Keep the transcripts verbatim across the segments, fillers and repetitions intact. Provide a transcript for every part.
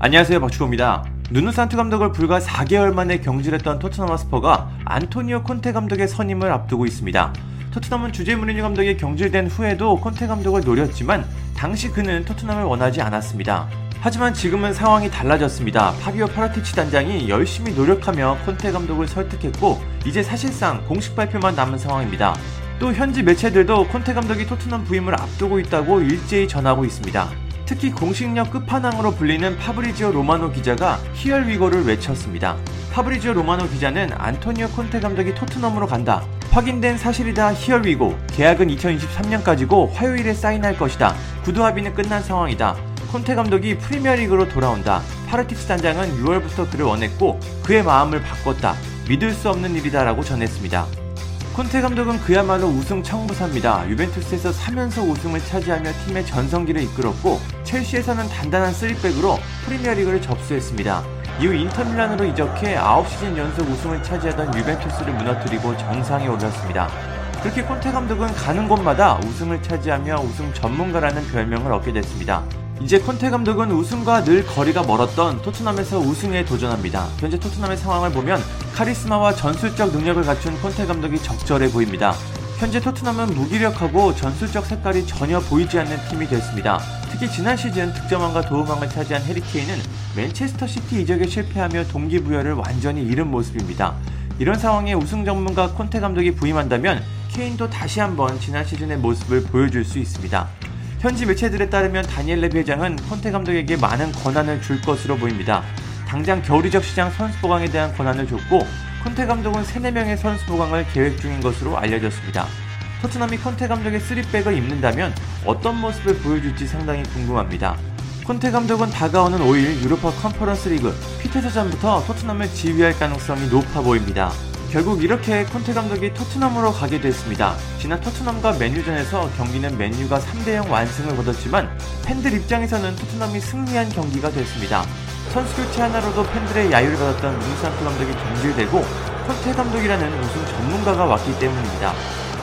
안녕하세요, 박주호입니다. 누누산트 감독을 불과 사 개월 만에 경질했던 토트넘 핫스퍼가 안토니오 콘테 감독의 선임을 앞두고 있습니다. 토트넘은 주제 무리뉴 감독이 경질된 후에도 콘테 감독을 노렸지만 당시 그는 토트넘을 원하지 않았습니다. 하지만 지금은 상황이 달라졌습니다. 파비오 파라티치 단장이 열심히 노력하며 콘테 감독을 설득했고 이제 사실상 공식 발표만 남은 상황입니다. 또 현지 매체들도 콘테 감독이 토트넘 부임을 앞두고 있다고 일제히 전하고 있습니다. 특히 공식력 끝판왕으로 불리는 파브리지오 로마노 기자가 히얼 위고를 외쳤습니다. 파브리지오 로마노 기자는 안토니오 콘테 감독이 토트넘으로 간다. 확인된 사실이다. 히얼 위고. 계약은 이천이십삼 년까지고 화요일에 사인할 것이다. 구두 합의는 끝난 상황이다. 콘테 감독이 프리미어리그로 돌아온다. 파라티치 단장은 유월부터 그를 원했고 그의 마음을 바꿨다. 믿을 수 없는 일이다 라고 전했습니다. 콘테 감독은 그야말로 우승 청부사입니다. 유벤투스에서 삼 연속 우승을 차지하며 팀의 전성기를 이끌었고 첼시에서는 단단한 삼 백으로 프리미어리그를 접수했습니다. 이후 인터밀란으로 이적해 아홉 시즌 연속 우승을 차지하던 유벤투스를 무너뜨리고 정상에 올랐습니다. 그렇게 콘테 감독은 가는 곳마다 우승을 차지하며 우승 전문가라는 별명을 얻게 됐습니다. 이제 콘테 감독은 우승과 늘 거리가 멀었던 토트넘에서 우승에 도전합니다. 현재 토트넘의 상황을 보면 카리스마와 전술적 능력을 갖춘 콘테 감독이 적절해 보입니다. 현재 토트넘은 무기력하고 전술적 색깔이 전혀 보이지 않는 팀이 됐습니다. 특히 지난 시즌 득점왕과 도움왕을 차지한 해리케인은 맨체스터 시티 이적에 실패하며 동기부여를 완전히 잃은 모습입니다. 이런 상황에 우승 전문가 콘테 감독이 부임한다면 케인도 다시 한번 지난 시즌의 모습을 보여줄 수 있습니다. 현지 매체들에 따르면 다니엘 레비 회장은 콘테 감독에게 많은 권한을 줄 것으로 보입니다. 당장 겨울 이적 시장 선수 보강에 대한 권한을 줬고 콘테 감독은 삼, 사 명의 선수 보강을 계획 중인 것으로 알려졌습니다. 토트넘이 콘테 감독의 삼 백을 입는다면 어떤 모습을 보여줄지 상당히 궁금합니다. 콘테 감독은 다가오는 오 일 유로파 컨퍼런스 리그 피테서전부터 토트넘을 지휘할 가능성이 높아 보입니다. 결국 이렇게 콘테 감독이 토트넘으로 가게 됐습니다. 지난 토트넘과 맨유전에서 경기는 맨유가 삼 대 영 완승을 거뒀지만 팬들 입장에서는 토트넘이 승리한 경기가 됐습니다. 선수 교체 하나로도 팬들의 야유를 받았던 누누산트 감독이 경질되고 콘테 감독이라는 우승 전문가가 왔기 때문입니다.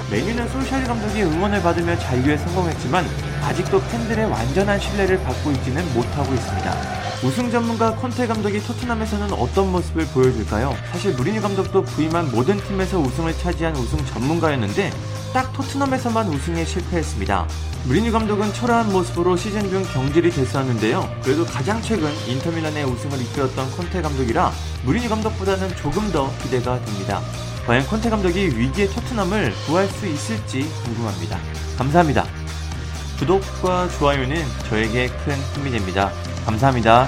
맨유는 솔샤르 감독이 응원을 받으며 잔류에 성공했지만 아직도 팬들의 완전한 신뢰를 받고 있지는 못하고 있습니다. 우승 전문가 콘테 감독이 토트넘에서는 어떤 모습을 보여줄까요? 사실 무리뉴 감독도 부임한 모든 팀에서 우승을 차지한 우승 전문가였는데 딱 토트넘에서만 우승에 실패했습니다. 무리뉴 감독은 초라한 모습으로 시즌 중 경질이 됐었는데요. 그래도 가장 최근 인터밀란의 우승을 이끌었던 콘테 감독이라 무리뉴 감독보다는 조금 더 기대가 됩니다. 과연 콘테 감독이 위기의 토트넘을 구할 수 있을지 궁금합니다. 감사합니다. 구독과 좋아요는 저에게 큰 힘이 됩니다. 감사합니다.